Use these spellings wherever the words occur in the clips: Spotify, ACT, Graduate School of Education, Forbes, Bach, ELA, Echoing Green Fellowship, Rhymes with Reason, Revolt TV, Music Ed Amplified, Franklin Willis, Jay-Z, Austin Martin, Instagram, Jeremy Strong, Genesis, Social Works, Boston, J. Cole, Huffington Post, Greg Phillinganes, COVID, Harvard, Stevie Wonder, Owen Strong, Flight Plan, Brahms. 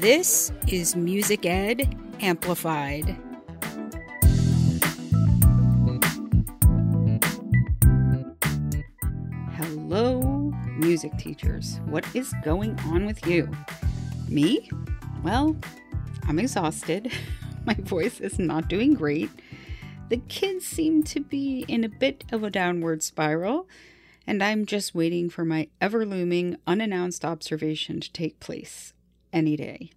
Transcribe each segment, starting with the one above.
This is Music Ed Amplified. Hello, music teachers. What is going on with you? Me? Well, I'm exhausted. My voice is not doing great. The kids seem to be in a bit of a downward spiral, and I'm just waiting for my ever-looming, unannounced observation to take place any day.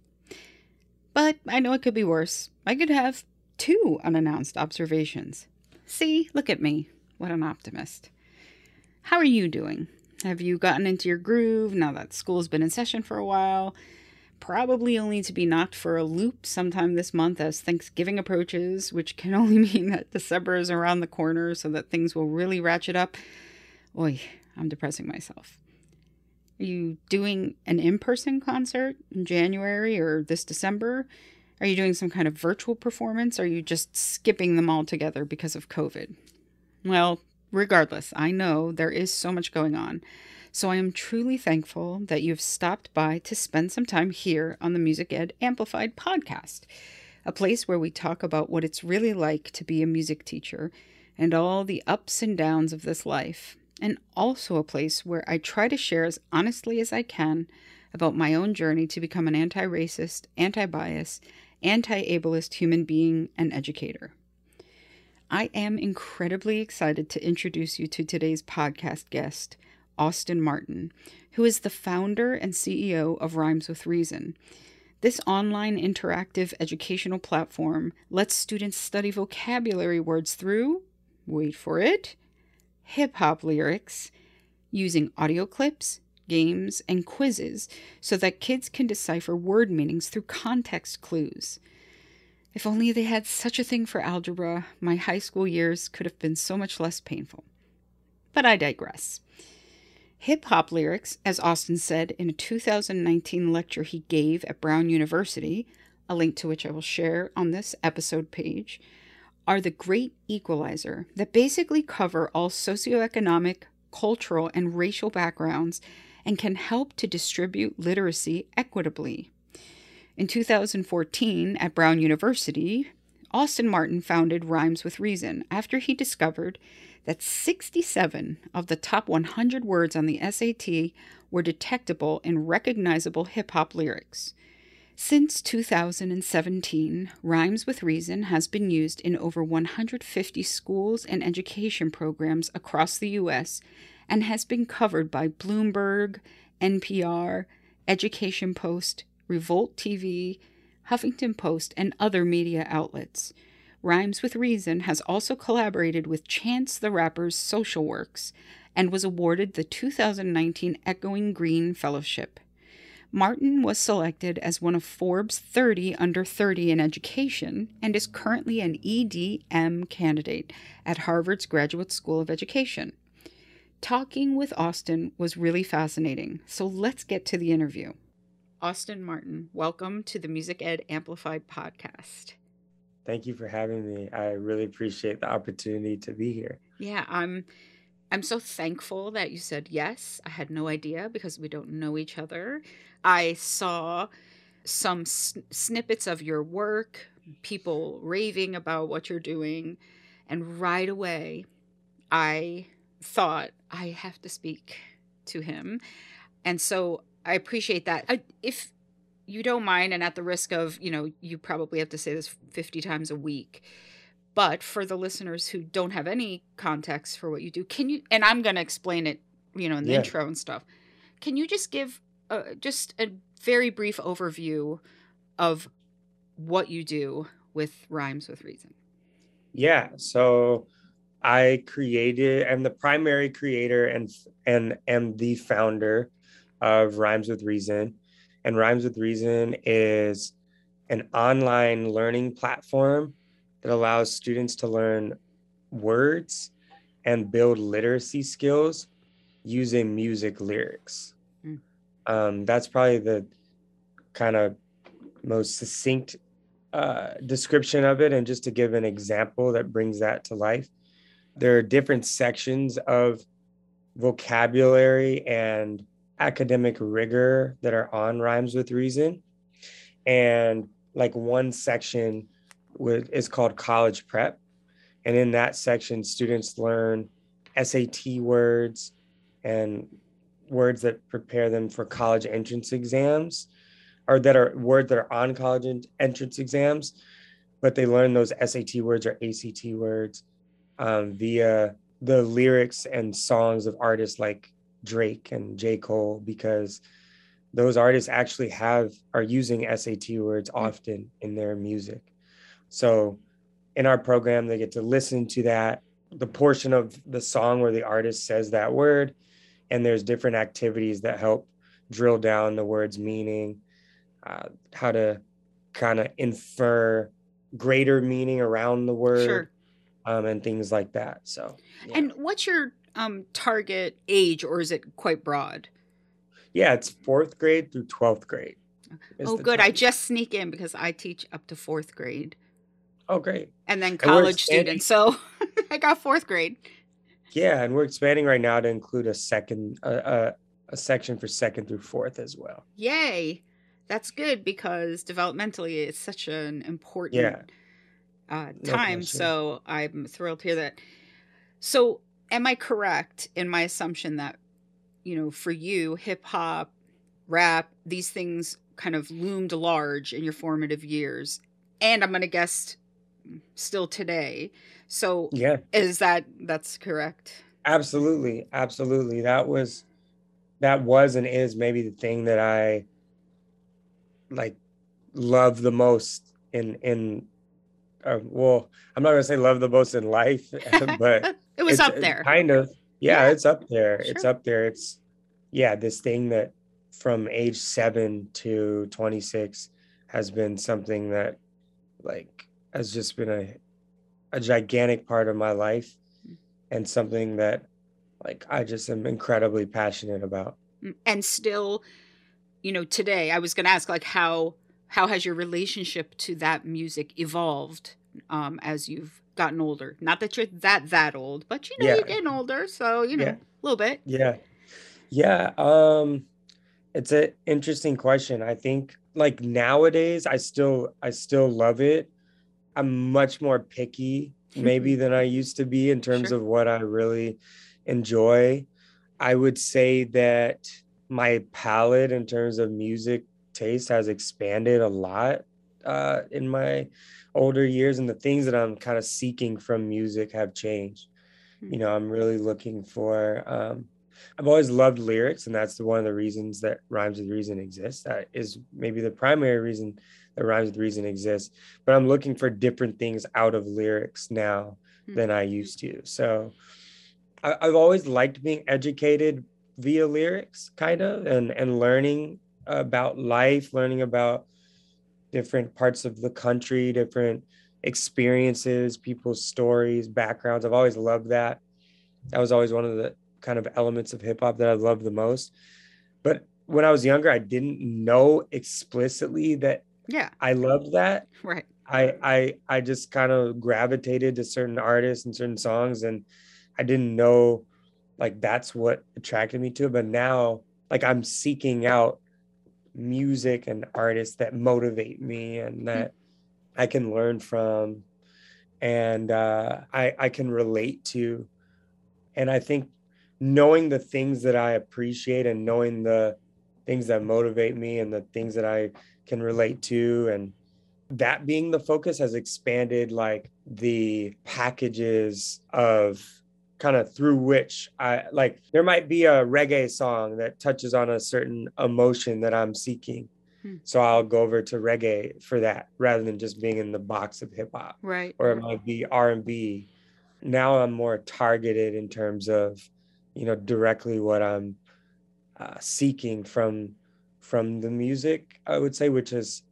But I know it could be worse. I could have 2 unannounced observations. See, look at me. What an optimist. How are you doing? Have you gotten into your groove now that school's been in session for a while? Probably only to be knocked for a loop sometime this month as Thanksgiving approaches, which can only mean that December is around the corner so that things will really ratchet up. Oy, I'm depressing myself. Are you doing an in-person concert in January or this December? Are you doing some kind of virtual performance? Or are you just skipping them all together because of COVID? Well, regardless, I know there is so much going on. So I am truly thankful that you've stopped by to spend some time here on the Music Ed Amplified podcast, a place where we talk about what it's really like to be a music teacher and all the ups and downs of this life, and also a place where I try to share as honestly as I can about my own journey to become an anti-racist, anti-bias, anti-ableist human being and educator. I am incredibly excited to introduce you to today's podcast guest, Austin Martin, who is the founder and CEO of Rhymes with Reason. This online interactive educational platform lets students study vocabulary words through, wait for it, hip-hop lyrics, using audio clips, games, and quizzes so that kids can decipher word meanings through context clues. If only they had such a thing for algebra, my high school years could have been so much less painful. But I digress. Hip-hop lyrics, as Austin said in a 2019 lecture he gave at Brown University, a link to which I will share on this episode page, are the great equalizer that basically cover all socioeconomic, cultural, and racial backgrounds and can help to distribute literacy equitably. In 2014, at Brown University, Austin Martin founded Rhymes with Reason after he discovered that 67 of the top 100 words on the SAT were detectable in recognizable hip-hop lyrics. Since 2017, Rhymes with Reason has been used in over 150 schools and education programs across the U.S. and has been covered by Bloomberg, NPR, Education Post, Revolt TV, Huffington Post, and other media outlets. Rhymes with Reason has also collaborated with Chance the Rapper's Social Works and was awarded the 2019 Echoing Green Fellowship. Martin was selected as one of Forbes 30 Under 30 in Education and is currently an EdM candidate at Harvard's Graduate School of Education. Talking with Austin was really fascinating, so let's get to the interview. Austin Martin, welcome to the Music Ed Amplified podcast. Thank you for having me. I really appreciate the opportunity to be here. Yeah, I'm so thankful that you said yes. I had no idea because we don't know each other. I saw some snippets of your work, people raving about what you're doing, and right away I thought I have to speak to him. And so I appreciate that. If you don't mind, and at the risk of, you know, you probably have to say this 50 times a week, but for the listeners who don't have any context for what you do, can you, and I'm going to explain it, you know, in the intro and stuff, can you just give just a very brief overview of what you do with Rhymes with Reason? Yeah. So I created, I'm the primary creator and am the founder of Rhymes with Reason. And Rhymes with Reason is an online learning platform that allows students to learn words and build literacy skills using music lyrics. Mm. That's probably the kind of most succinct description of it. And just to give an example that brings that to life, there are different sections of vocabulary and academic rigor that are on Rhymes with Reason. And like one section is called college prep. And in that section, students learn SAT words and words that prepare them for college entrance exams, or that are words that are on college entrance exams, but they learn those SAT words or ACT words via the lyrics and songs of artists like Drake and J. Cole, because those artists actually are using SAT words often in their music. So in our program, they get to listen to that, the portion of the song where the artist says that word, and there's different activities that help drill down the word's meaning, how to kind of infer greater meaning around the word, sure. And things like that. So, yeah. And what's your target age, or is it quite broad? Yeah, it's 4th grade through 12th grade. Oh, good. Time. I just sneak in because I teach up to 4th grade. Oh, great. And then college students. So I got 4th grade. Yeah. And we're expanding right now to include a section for 2nd through 4th as well. Yay. That's good, because developmentally it's such an important time. No, so I'm thrilled to hear that. So am I correct in my assumption that, you know, for you, hip hop, rap, these things kind of loomed large in your formative years? And I'm going to guess still today. So yeah, that's correct? Absolutely. Absolutely. That was and is maybe the thing that I like love the most well, I'm not going to say love the most in life, but it was up there. Kind of. Yeah, yeah. It's up there. Sure. It's up there. It's this thing that from age 7 to 26 has been something that like has just been a gigantic part of my life, and something that like I just am incredibly passionate about. And still, you know, today I was going to ask, like, how has your relationship to that music evolved as you've gotten older? Not that you're that old, but you know, you're getting older, so you know, a little bit. Yeah. It's an interesting question. I think like nowadays, I still love it. I'm much more picky maybe than I used to be in terms of what I really enjoy. I would say that my palette in terms of music taste has expanded a lot in my older years, and the things that I'm kind of seeking from music have changed. You know, I'm really looking for, I've always loved lyrics, and that's one of the reasons that Rhymes with Reason exists. That is maybe the primary reason that Rhymes with Reason exists, but I'm looking for different things out of lyrics now than I used to. So I've always liked being educated via lyrics, kind of, and learning about life, learning about different parts of the country, different experiences, people's stories, backgrounds. I've always loved that. That was always one of the kind of elements of hip hop that I loved the most. But when I was younger, I didn't know explicitly that I loved that. Right. I just kind of gravitated to certain artists and certain songs, and I didn't know like that's what attracted me to it. But now like I'm seeking out music and artists that motivate me and that I can learn from, and I can relate to. And I think knowing the things that I appreciate and knowing the things that motivate me and the things that I can relate to, and that being the focus has expanded like the packages of kind of through which I like, there might be a reggae song that touches on a certain emotion that I'm seeking. So I'll go over to reggae for that rather than just being in the box of hip hop. Right. Or it might be R&B. Now I'm more targeted in terms of, you know, directly what I'm seeking from the music, I would say, which is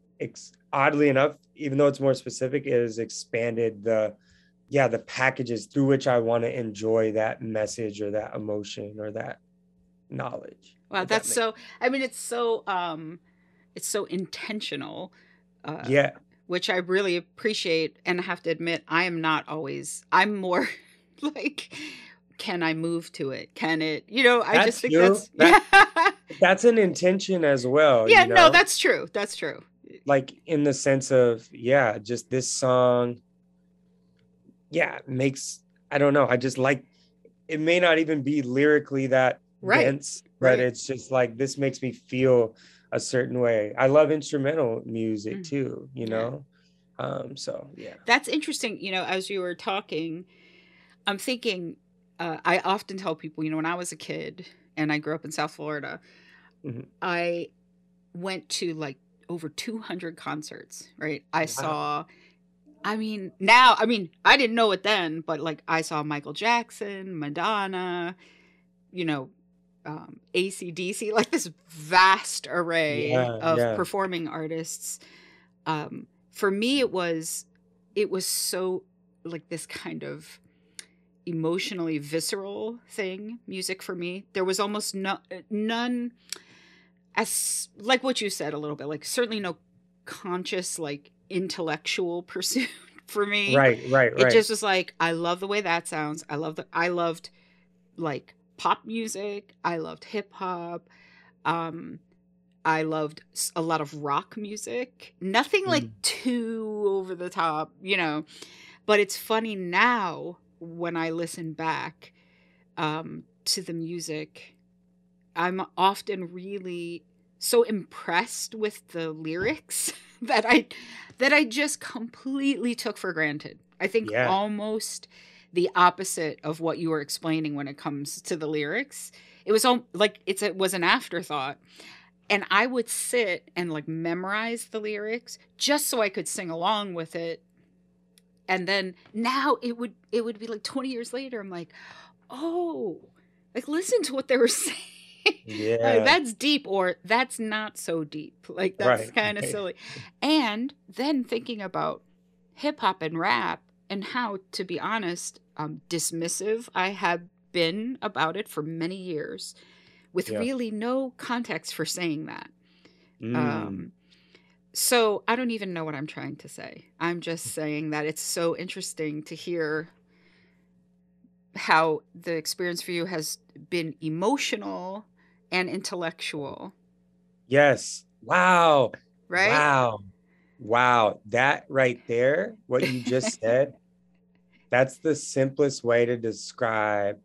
oddly enough, even though it's more specific, it has expanded the packages through which I want to enjoy that message or that emotion or that knowledge. Wow, that's so, I mean, it's so intentional. Which I really appreciate. And I have to admit, I am not always, I'm more like, can I move to it? Can it, you know, I just think that's an intention as well. Yeah, you know? No, that's true. like in the sense of, yeah, just this song, yeah, makes, I don't know, I just like, it may not even be lyrically that dense, but it's just like, this makes me feel a certain way. I love instrumental music too, you know? Yeah. So yeah. That's interesting. You know, as you were talking, I'm thinking, I often tell people, you know, when I was a kid and I grew up in South Florida, I went to like over 200 concerts, right? I saw, I mean, now, I mean, I didn't know it then, but like I saw Michael Jackson, Madonna, you know, ACDC, like this vast array of performing artists. For me, it was so like this kind of emotionally visceral thing, music for me. There was almost none, as like what you said a little bit, like certainly no conscious, like intellectual pursuit for me. Right. It just was like, I love the way that sounds. I loved like pop music. I loved hip hop. I loved a lot of rock music, nothing like too over the top, you know, but it's funny now when I listen back to the music, I'm often really so impressed with the lyrics that I just completely took for granted. I think almost the opposite of what you were explaining when it comes to the lyrics. It was all, like it was an afterthought. And I would sit and like memorize the lyrics just so I could sing along with it. And then now it would be like 20 years later, I'm like, oh, like listen to what they were saying. Yeah. Like, that's deep, or that's not so deep. Like that's kind of silly. And then thinking about hip hop and rap, and how, to be honest, dismissive I have been about it for many years, with really no context for saying that. So I don't even know what I'm trying to say. I'm just saying that it's so interesting to hear how the experience for you has been emotional and intellectual. Yes. Wow. Right? Wow. That right there, what you just said, that's the simplest way to describe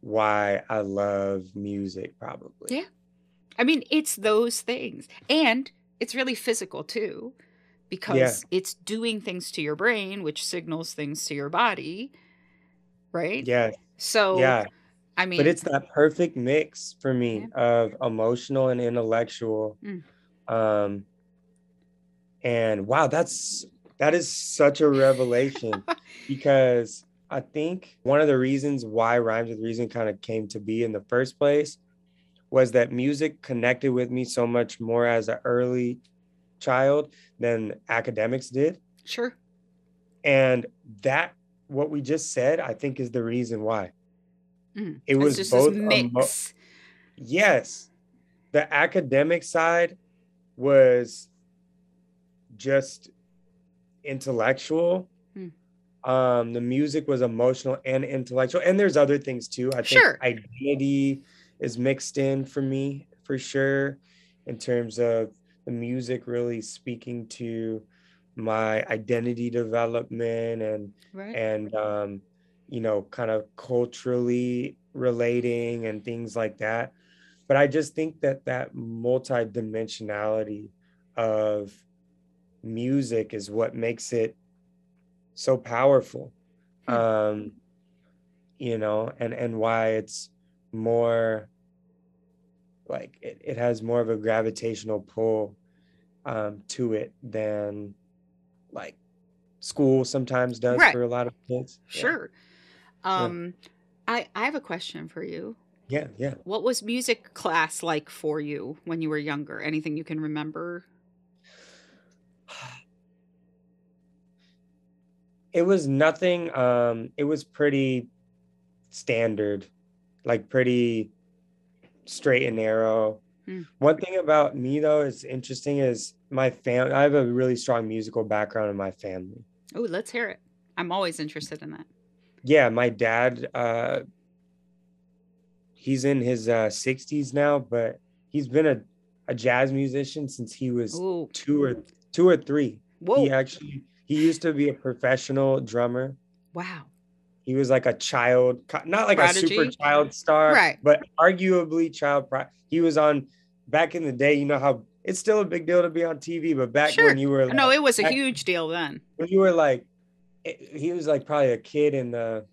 why I love music, probably. Yeah. I mean, it's those things. And it's really physical, too, because it's doing things to your brain, which signals things to your body, right? Yeah. So, I mean. But it's that perfect mix for me of emotional and intellectual. And wow, that is such a revelation, because I think one of the reasons why Rhymes with Reason kind of came to be in the first place was that music connected with me so much more as an early child than academics did. Sure. And that, what we just said, I think is the reason why. It was just both mix. Yes. The academic side was just intellectual. The music was emotional and intellectual, and there's other things too. I think identity is mixed in for me, for sure, in terms of the music really speaking to my identity development and you know, kind of culturally relating and things like that. But I just think that multidimensionality of music is what makes it so powerful, you know, and why it's more like it has more of a gravitational pull to it than like school sometimes does for a lot of kids. Sure. I have a question for you. Yeah. What was music class like for you when you were younger? Anything you can remember? It was nothing. It was pretty standard, like pretty straight and narrow. One thing about me, though, is interesting is my family. I have a really strong musical background in my family. Oh, let's hear it. I'm always interested in that. Yeah, my dad, he's in his 60s now, but he's been a a jazz musician since he was two or three. Whoa. He used to be a professional drummer. Wow. He was like a child, not like prodigy, a super child star, right, but arguably child. He was on back in the day. You know how it's still a big deal to be on TV, but back when you were, like, no, it was a huge deal then. When you were like, he was like probably a kid in the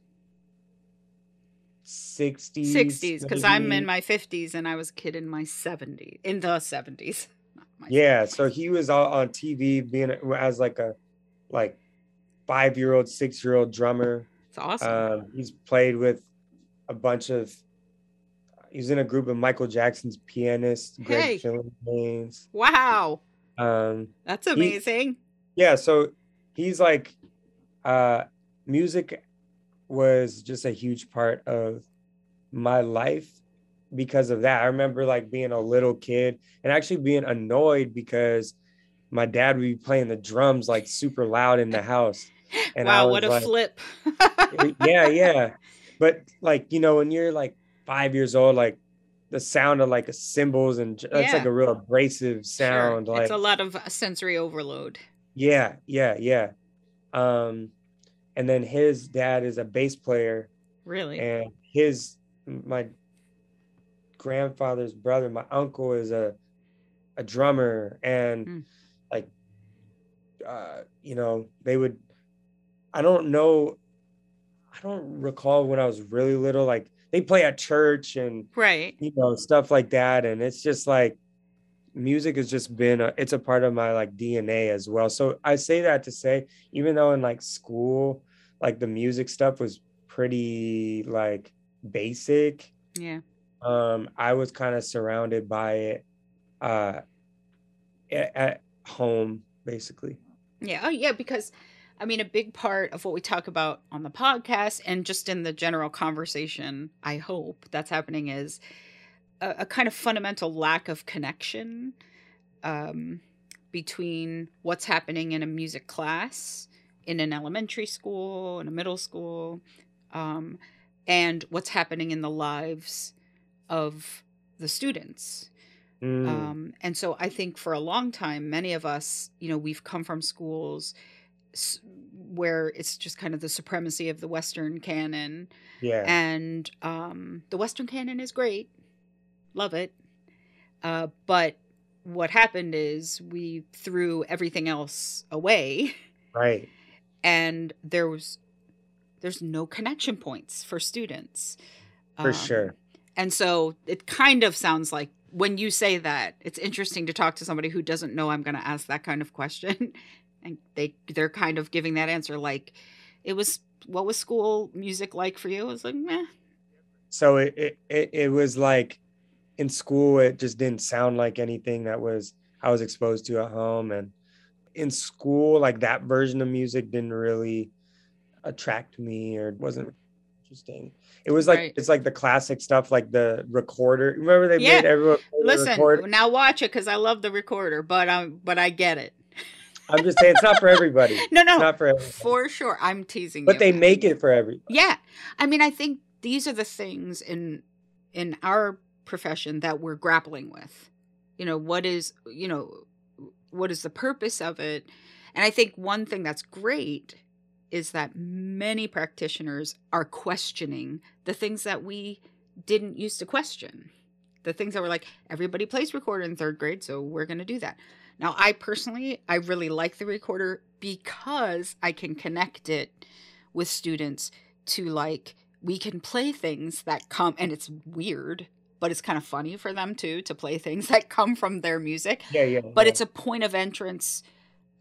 60s. 60s, because I'm in my 50s and I was a kid in my 70s, in the 70s. Yeah, so he was all on TV being as like a 5-year-old, 6-year-old drummer. It's awesome. He's played with a bunch of. He's in a group of Michael Jackson's pianists, Greg Phillinganes. Wow. That's amazing. Yeah, so he's like, music was just a huge part of my life because of that. I remember like being a little kid and actually being annoyed because my dad would be playing the drums like super loud in the house. And wow, what a flip. Yeah. But like, you know, when you're like 5 years old, like the sound of like cymbals and that's like a real abrasive sound. Sure. Like, it's a lot of sensory overload. Yeah. And then his dad is a bass player. Really? And my grandfather's brother, my uncle, is a drummer. And you know, they would, I don't recall when I was really little, like they play at church and you know, stuff like that. And it's just like, music has just been, it's a part of my like DNA as well. So I say that to say, even though in like school, like the music stuff was pretty like basic. Yeah. I was kind of surrounded by it at home, basically. Yeah. Oh yeah. Because I mean, a big part of what we talk about on the podcast and just in the general conversation, I hope that's happening, is a kind of fundamental lack of connection between what's happening in a music class, in an elementary school, in a middle school, and what's happening in the lives of the students. And so I think for a long time, many of us, you know, we've come from schools where it's just kind of the supremacy of the Western canon. Yeah. And the Western canon is great. Love it. But what happened is we threw everything else away. Right. And there's no connection points for students. For sure. And so it kind of sounds like, when you say that, it's interesting to talk to somebody who doesn't know I'm going to ask that kind of question. And they're kind of giving that answer. Like, what was school music like for you? I was like, meh. So it was like, in school, it just didn't sound like anything that I was exposed to at home. And in school, like that version of music didn't really attract me, or it wasn't interesting. It was like, it's like the classic stuff, like the recorder. Remember they made everyone play the recorder? Now watch it, because I love the recorder, but I get it. I'm just saying it's not for everybody. No, it's not for everybody. For sure. I'm teasing you. But they make it for everybody. Yeah. I mean, I think these are the things in our profession that we're grappling with. You know, what is the purpose of it? And I think one thing that's great is that many practitioners are questioning the things that we didn't used to question. The things that were like, everybody plays recorder in third grade, so we're going to do that. Now, I really like the recorder because I can connect it with students to, like, we can play things that come, and it's weird, but it's kind of funny for them too, to play things that come from their music. Yeah. But it's a point of entrance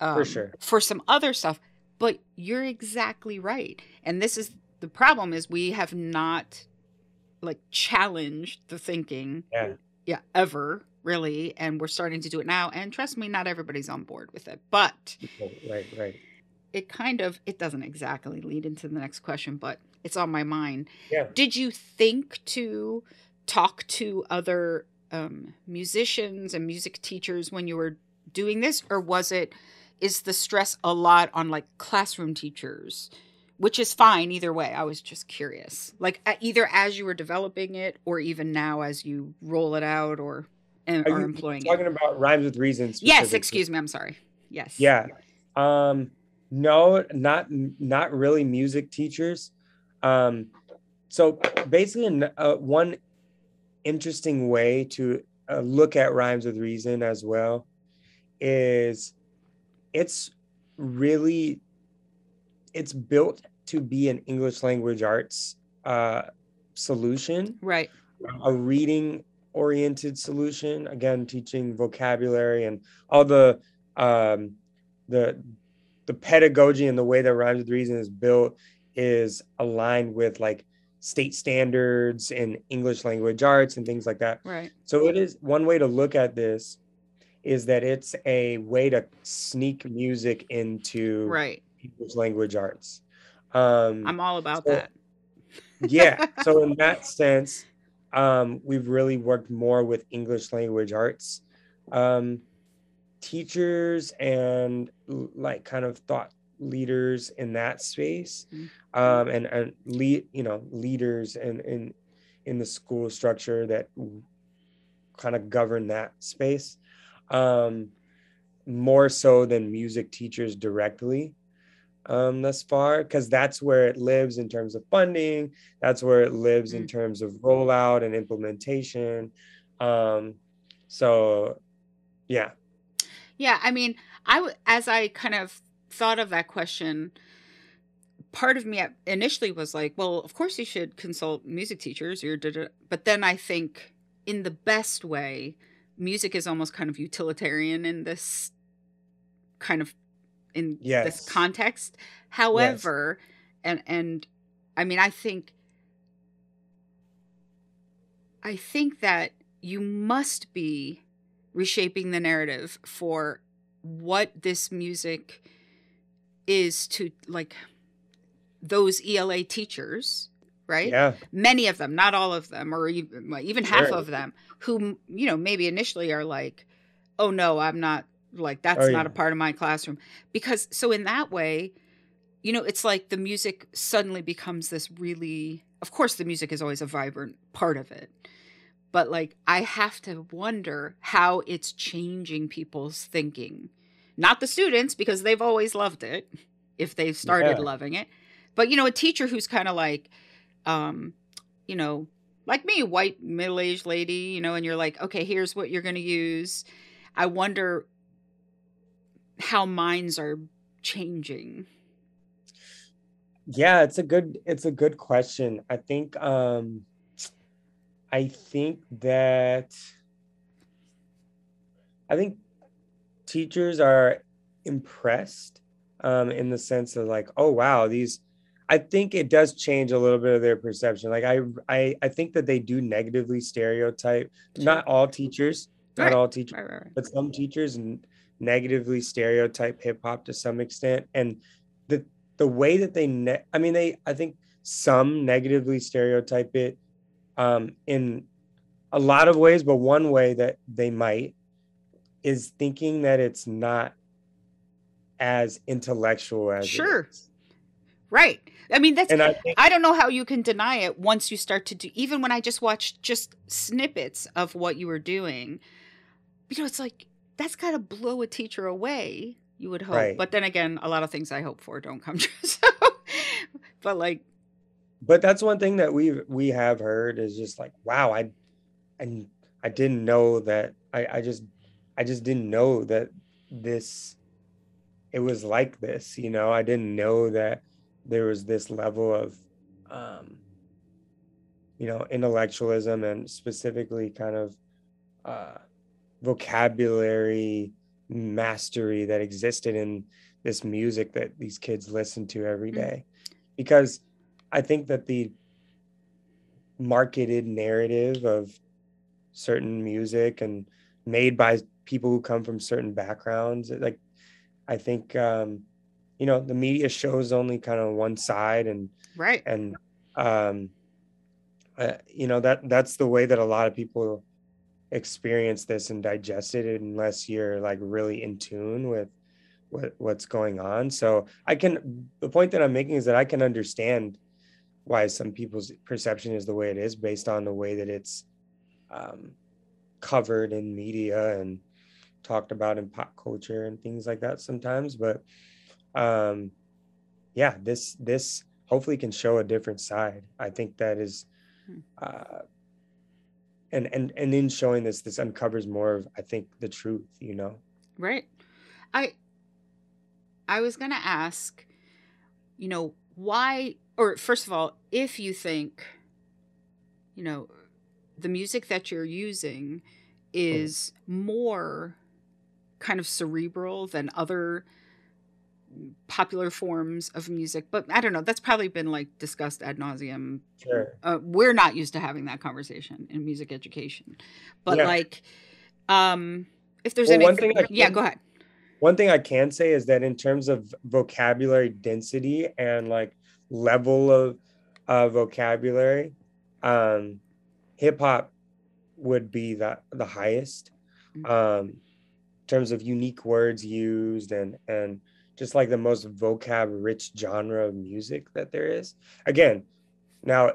for sure, for some other stuff. But you're exactly right. And this is the problem, is we have not like challenged the thinking ever really. And we're starting to do it now. And trust me, not everybody's on board with it, but it kind of, it doesn't exactly lead into the next question, but it's on my mind. Yeah. Did you think to talk to other musicians and music teachers when you were doing this? Or is the stress a lot on like classroom teachers, which is fine either way? I was just curious, like either as you were developing it or even now as you roll it out, or are employing talking it. About Rhymes with Reason. Yes, excuse me. I'm sorry. Yes. Yeah. No, not really music teachers. So basically, one interesting way to look at Rhymes with Reason as well is it's built to be an English language arts solution, right? A reading oriented solution, again, teaching vocabulary and all the pedagogy and the way that Rhymes with Reason is built is aligned with like state standards and English language arts and things like that. Right. So it is one way to look at this is that it's a way to sneak music into right. English language arts. I'm all about that. Yeah. So in that sense, we've really worked more with English language arts teachers and like kind of thought leaders in that space, and leaders in the school structure that kind of govern that space, more so than music teachers directly thus far, because that's where it lives in terms of funding, that's where it lives in terms of rollout and implementation. So yeah. Yeah, I mean, as I kind of thought of that question, part of me initially was like, well, of course you should consult music teachers, but then I think in the best way, music is almost kind of utilitarian in this kind of this context. However, and I mean, I think that you must be reshaping the narrative for what this music is to like those ELA teachers, right? Yeah. Many of them, not all of them, or even sure. half of them who, you know, maybe initially are like, oh no, I'm not like, that's not a part of my classroom. Because so in that way, you know, it's like the music suddenly becomes this really, of course the music is always a vibrant part of it. But like, I have to wonder how it's changing people's thinking. Not the students, because they've always loved it, if they've started loving it. But, you know, a teacher who's kind of like, you know, like me, white middle-aged lady, you know, and you're like, okay, here's what you're going to use. I wonder how minds are changing. Yeah, it's a good question. I think teachers are impressed in the sense of like, oh, wow, I think it does change a little bit of their perception. Like I think that they do negatively stereotype, not all teachers, but some teachers negatively stereotype hip hop to some extent. And the way that I think some negatively stereotype it in a lot of ways, but one way that they might is thinking that it's not as intellectual as it is. Right. I mean, I don't know how you can deny it once you start to do, even when I just watched just snippets of what you were doing, you know, it's like, that's got to blow a teacher away, you would hope. Right. But then again, a lot of things I hope for don't come true. So, but like, but that's one thing that we have heard is just like, wow, I didn't know that. I just didn't know that it was like this, you know. I didn't know that there was this level of, you know, intellectualism and specifically kind of vocabulary mastery that existed in this music that these kids listen to every day, because I think that the marketed narrative of certain music and made by people who come from certain backgrounds, like I think, you know, the media shows only kind of one side and you know, that's the way that a lot of people experience this and digest it unless you're like really in tune with what's going on. So the point that I'm making is that I can understand why some people's perception is the way it is based on the way that it's covered in media and talked about in pop culture and things like that sometimes. But yeah, this hopefully can show a different side. I think that is, and in showing this uncovers more of, I think, the truth, you know? Right. I was going to ask, you know, why, or first of all, if you think, you know, the music that you're using is more kind of cerebral than other popular forms of music, but I don't know, that's probably been like discussed ad nauseum. Sure. We're not used to having that conversation in music education, but yeah. Like, if there's anything, go ahead. One thing I can say is that in terms of vocabulary density and like level of vocabulary, hip hop would be the highest in terms of unique words used and just like the most vocab rich genre of music that there is. Again, now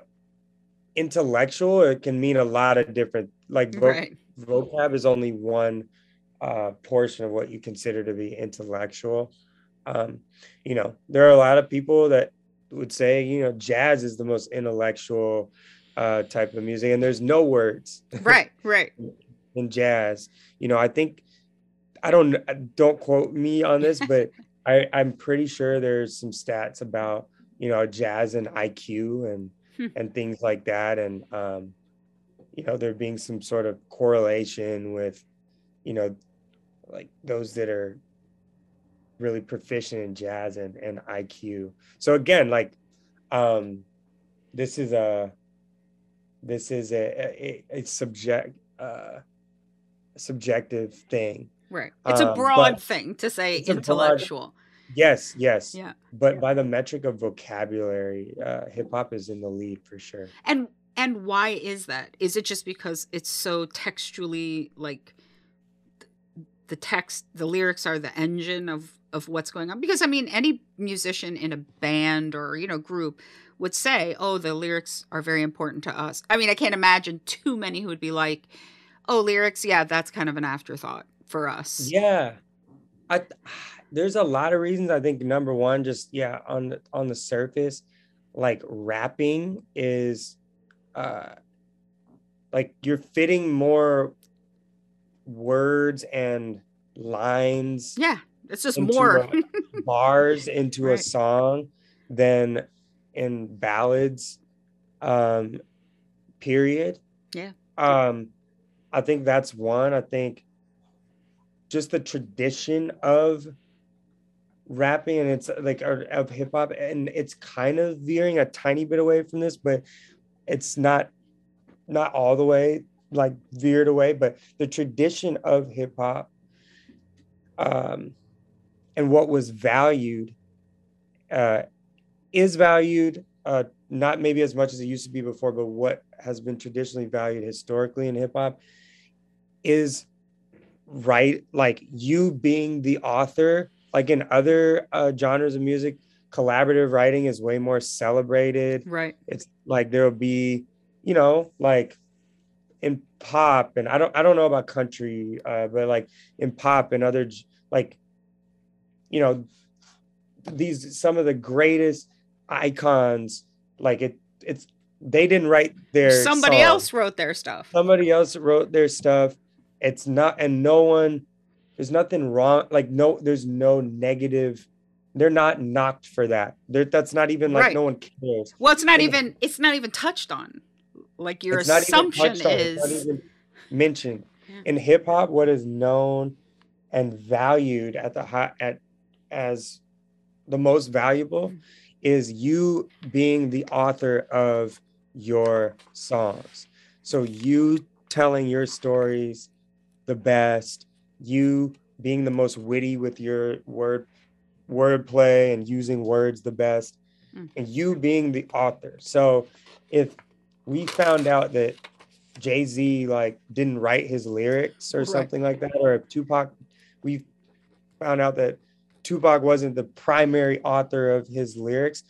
intellectual, it can mean a lot of different, like vocab is only one portion of what you consider to be intellectual. You know, there are a lot of people that would say, you know, jazz is the most intellectual type of music, and there's no words in jazz. You know, I think, don't quote me on this, but I'm pretty sure there's some stats about, you know, jazz and IQ and things like that, and you know, there being some sort of correlation with, you know, like those that are really proficient in jazz and IQ. So again, like This is a subjective thing. Right. It's a broad thing to say intellectual. Yes. Yeah. But by the metric of vocabulary, hip hop is in the lead for sure. And why is that? Is it just because it's so textually, like the text, the lyrics are the engine of what's going on? Because I mean, any musician in a band or, you know, group would say, oh, the lyrics are very important to us. I mean, I can't imagine too many who would be like, oh, lyrics, yeah, that's kind of an afterthought for us. Yeah. There's a lot of reasons. I think number one, just, yeah, on the surface, like rapping is like you're fitting more words and lines. Yeah, it's just more bars into a song than in ballads, period. Yeah. I think that's one. I think just the tradition of rapping and it's like of hip hop, and it's kind of veering a tiny bit away from this, but it's not all the way like veered away. But the tradition of hip hop, and what was valued, is valued, not maybe as much as it used to be before, but what has been traditionally valued historically in hip hop is like you being the author. Like in other genres of music, collaborative writing is way more celebrated. Right. It's like there'll be, you know, like in pop, and I don't know about country, but like in pop and other, like, you know, these some of the greatest icons, like it's they didn't write their somebody song. Else wrote their stuff. Somebody else wrote their stuff. It's not, and no one, there's nothing wrong, like no, there's no negative, they're not knocked for that. That's not even like, no one cares. Well, it's not even touched on, like your assumption is not even mentioned. Yeah. In hip hop, what is known and valued as the most valuable is you being the author of your songs. So you telling your stories the best, you being the most witty with your wordplay and using words the best, and you being the author. So if we found out that Jay-Z like didn't write his lyrics or something like that, or if we found out that Tupac wasn't the primary author of his lyrics,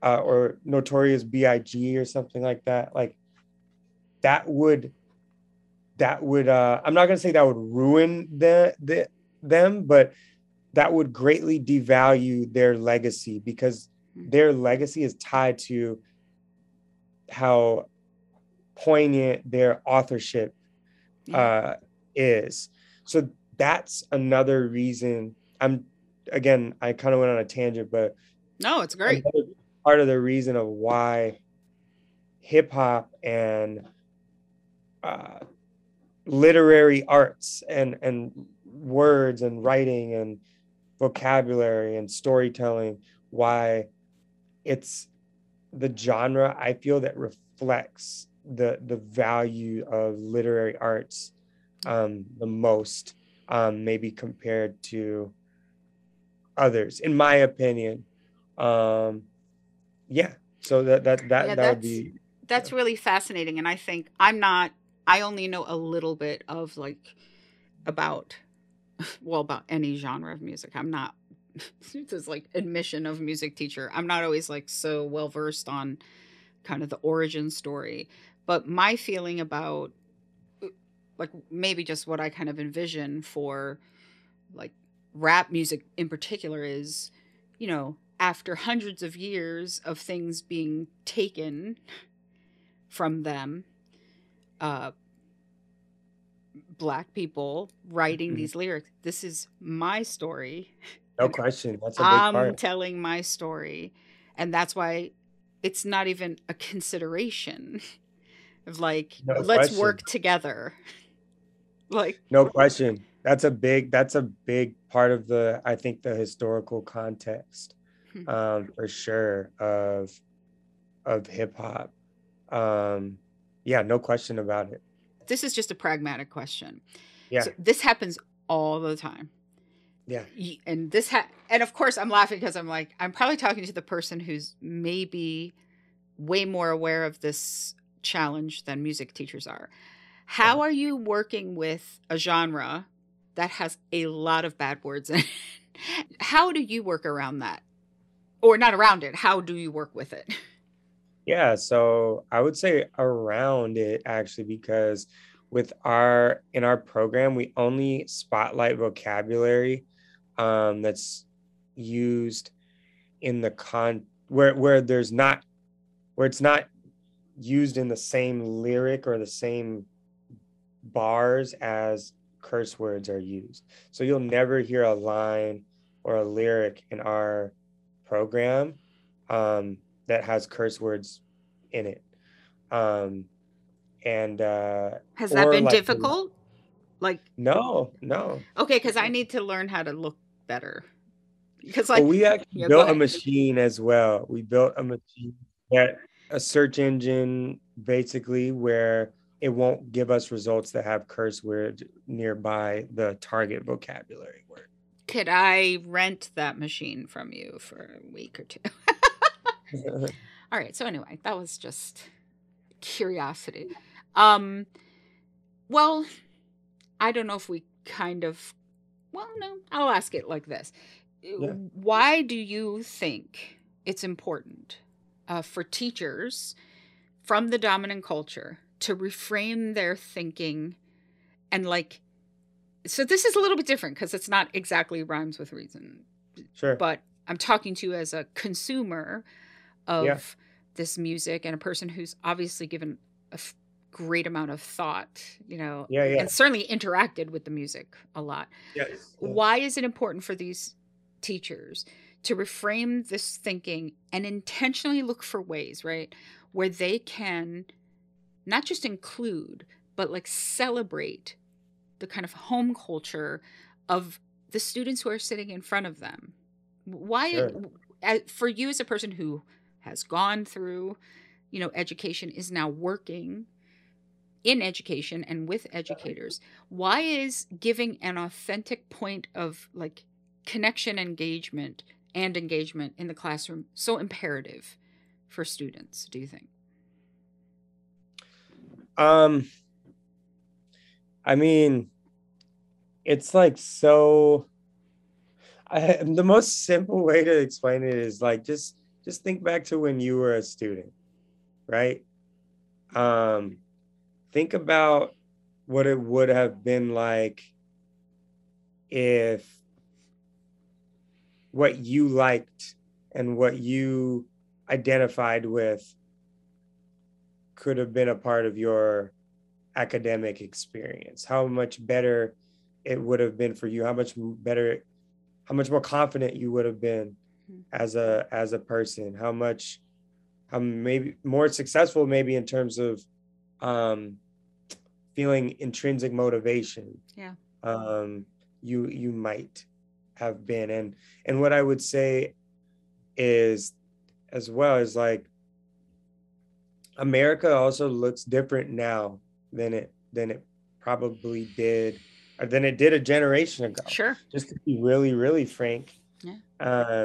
or Notorious B.I.G. or something like that, like that would that would, I'm not going to say that would ruin them, but that would greatly devalue their legacy, because their legacy is tied to how poignant their authorship is. So that's another reason I kind of went on a tangent, but no, it's great. Part of the reason of why hip hop and literary arts and words and writing and vocabulary and storytelling, why it's the genre I feel that reflects the value of literary arts the most, maybe compared to others, in my opinion. So that would be. That's really fascinating. And I think I only know a little bit of about any genre of music. I'm not this admission of music teacher. I'm not always so well versed on kind of the origin story, but my feeling about maybe just what I kind of envision for rap music in particular is, after hundreds of years of things being taken from them, Black people writing these lyrics. This is my story. No question. That's a big part. I'm telling my story. And that's why it's not even a consideration of let's work together. No question. That's a big part of the historical context, for sure, of hip hop. Yeah, no question about it. This is just a pragmatic question. Yeah. So this happens all the time. Yeah. And and of course I'm laughing because I'm probably talking to the person who's maybe way more aware of this challenge than music teachers are. How are you working with a genre that has a lot of bad words in it? How do you work around that? Or not around it, how do you work with it? Yeah, so I would say around it, actually, because in our program, we only spotlight vocabulary that's used in the where it's not used in the same lyric or the same bars as curse words are used. So you'll never hear a line or a lyric in our program that has curse words in it. Has that been difficult? No. Okay, because I need to learn how to look better. Because we actually built a machine as well. We built a machine that a search engine basically where it won't give us results that have curse words nearby the target vocabulary word. Could I rent that machine from you for a week or two? All right. So anyway, that was just curiosity. Well, I don't know if we no, I'll ask it like this. Yeah. Why do you think it's important for teachers from the dominant culture to reframe their thinking and so this is a little bit different because it's not exactly Rhymes with Reason. Sure. But I'm talking to you as a consumer of this music and a person who's obviously given a great amount of thought, and certainly interacted with the music a lot. Yes. Why is it important for these teachers to reframe this thinking and intentionally look for ways, right, where they can not just include, but celebrate the kind of home culture of the students who are sitting in front of them? Why, sure. For you as a person who has gone through, education, is now working in education and with educators, why is giving an authentic point of connection engagement in the classroom so imperative for students, do you think? The most simple way to explain it is just think back to when you were a student, right? Think about what it would have been like if what you liked and what you identified with could have been a part of your academic experience, how much better it would have been for you, how much better, how much more confident you would have been as a person, how maybe more successful, maybe in terms of feeling intrinsic motivation. Yeah. You might have been. And what I would say is as well is like America also looks different now than it probably did, or than it did a generation ago. Sure. Just to be really, really frank. Yeah.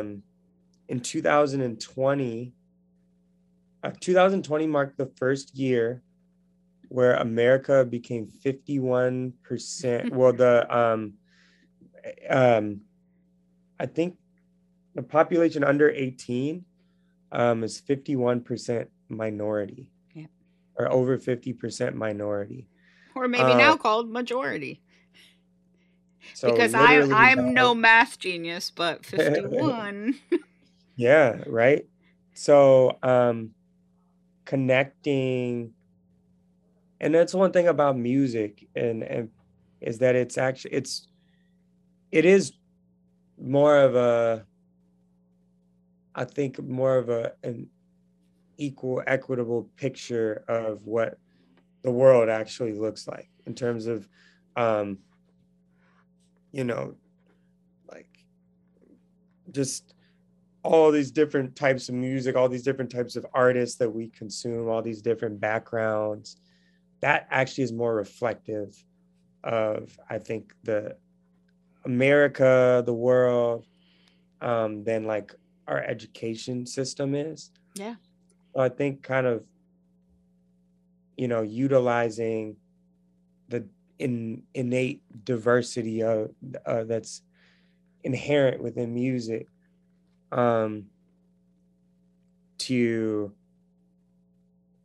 In 2020 marked the first year where America became 51%. Well, I think the population under 18 is 51% minority, yeah, or over 50% minority, or maybe now called majority. So because I'm no math genius, but 51. Yeah. Right. So connecting. And that's one thing about music, and is that it's actually it is more of a, I think more of an equal, equitable picture of what the world actually looks like in terms of, like just all these different types of music, all these different types of artists that we consume, all these different backgrounds. That actually is more reflective of, I think, the America, the world, than like our education system is. Yeah. So I think kind of, utilizing the innate diversity of that's inherent within music to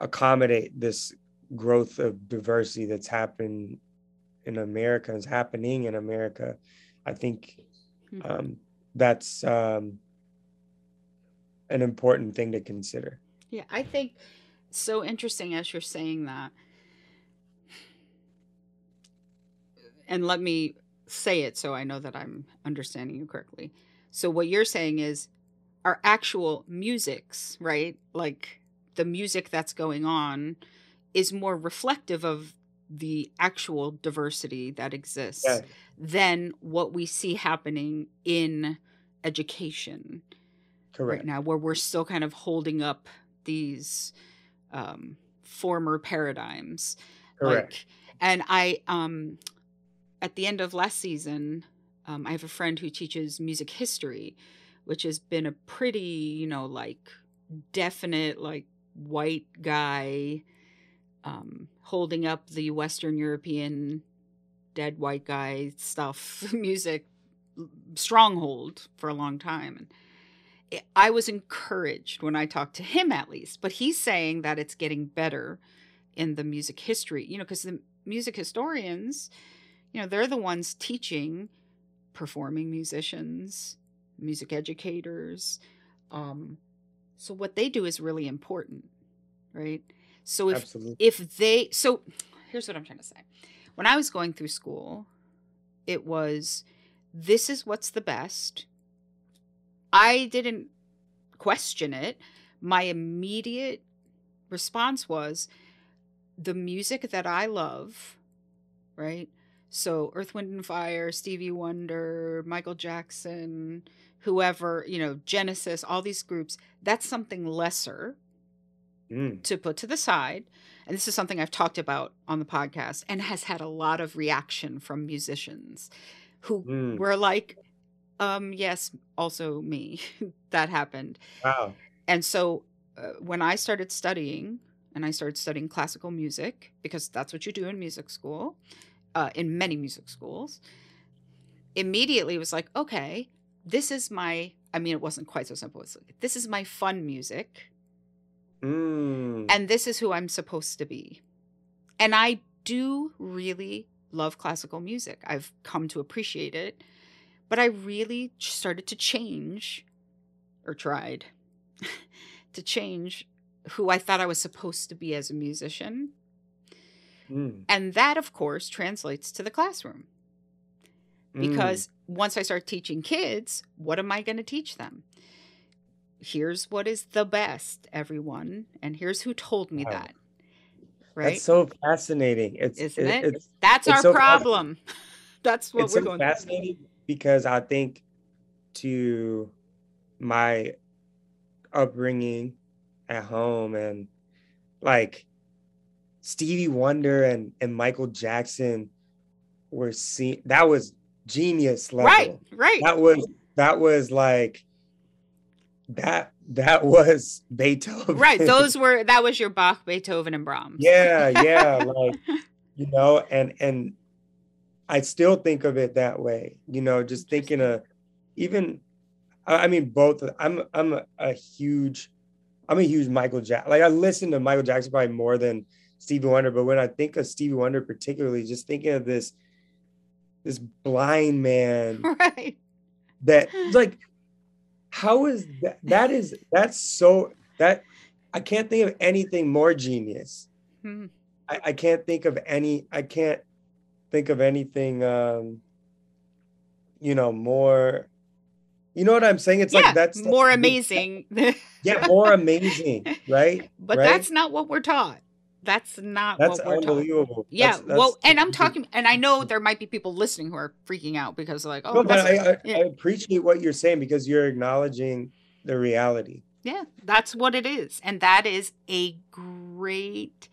accommodate this growth of diversity that's happened in America, is happening in America. I think that's an important thing to consider. Yeah, I think so interesting as you're saying that. And let me say it so I know that I'm understanding you correctly. So what you're saying is our actual musics, right? Like the music that's going on is more reflective of the actual diversity that exists, yeah, than what we see happening in education. Correct. Right now, where we're still kind of holding up these former paradigms. Correct. Like, and I, at the end of last season, I have a friend who teaches music history, which has been a pretty, definite, white guy, holding up the Western European dead white guy stuff, music stronghold for a long time. And I was encouraged when I talked to him, at least, but he's saying that it's getting better in the music history, because the music historians, they're the ones teaching performing musicians, music educators. So what they do is really important, right? So if, absolutely, if they, so here's what I'm trying to say. When I was going through school, it was, this is what's the best. I didn't question it. My immediate response was the music that I love, right? So Earth, Wind, and Fire, Stevie Wonder, Michael Jackson, whoever, Genesis, all these groups, that's something lesser to put to the side. And this is something I've talked about on the podcast and has had a lot of reaction from musicians who were like, yes, also me. That happened. Wow. And so when I started studying, and I started studying classical music, because that's what you do in music school, in many music schools, immediately was like, okay, this is my, it wasn't quite so simple. It's like, this is my fun music. And this is who I'm supposed to be. And I do really love classical music. I've come to appreciate it. But I really started to change, or tried to change, who I thought I was supposed to be as a musician. Mm. And that, of course, translates to the classroom. Because once I start teaching kids, what am I going to teach them? Here's what is the best, everyone. And here's who told me that. Right? That's so fascinating. Isn't it? That's our problem. That's what we're going to do. It's so fascinating because I think to my upbringing at home and like Stevie Wonder and Michael Jackson were seen. That was genius level. Right. That was like that was Beethoven. Right. That was your Bach, Beethoven, and Brahms. Yeah. Like, you know, and I still think of it that way, you know, just thinking of even, I mean, both. I'm a huge Michael Jackson. Like I listen to Michael Jackson probably more than Stevie Wonder, but when I think of Stevie Wonder particularly, just thinking of this blind man, right? That like, how is that? That's I can't think of anything more genius. Hmm. I can't think of anything, you know, more. You know what I'm saying? It's like that's more amazing. Yeah, more amazing, right? But that's not what we're taught. That's unbelievable. Yeah. And I'm talking, and I know there might be people listening who are freaking out because they're like, oh, no, but I appreciate what you're saying because you're acknowledging the reality. Yeah, that's what it is. And that is a great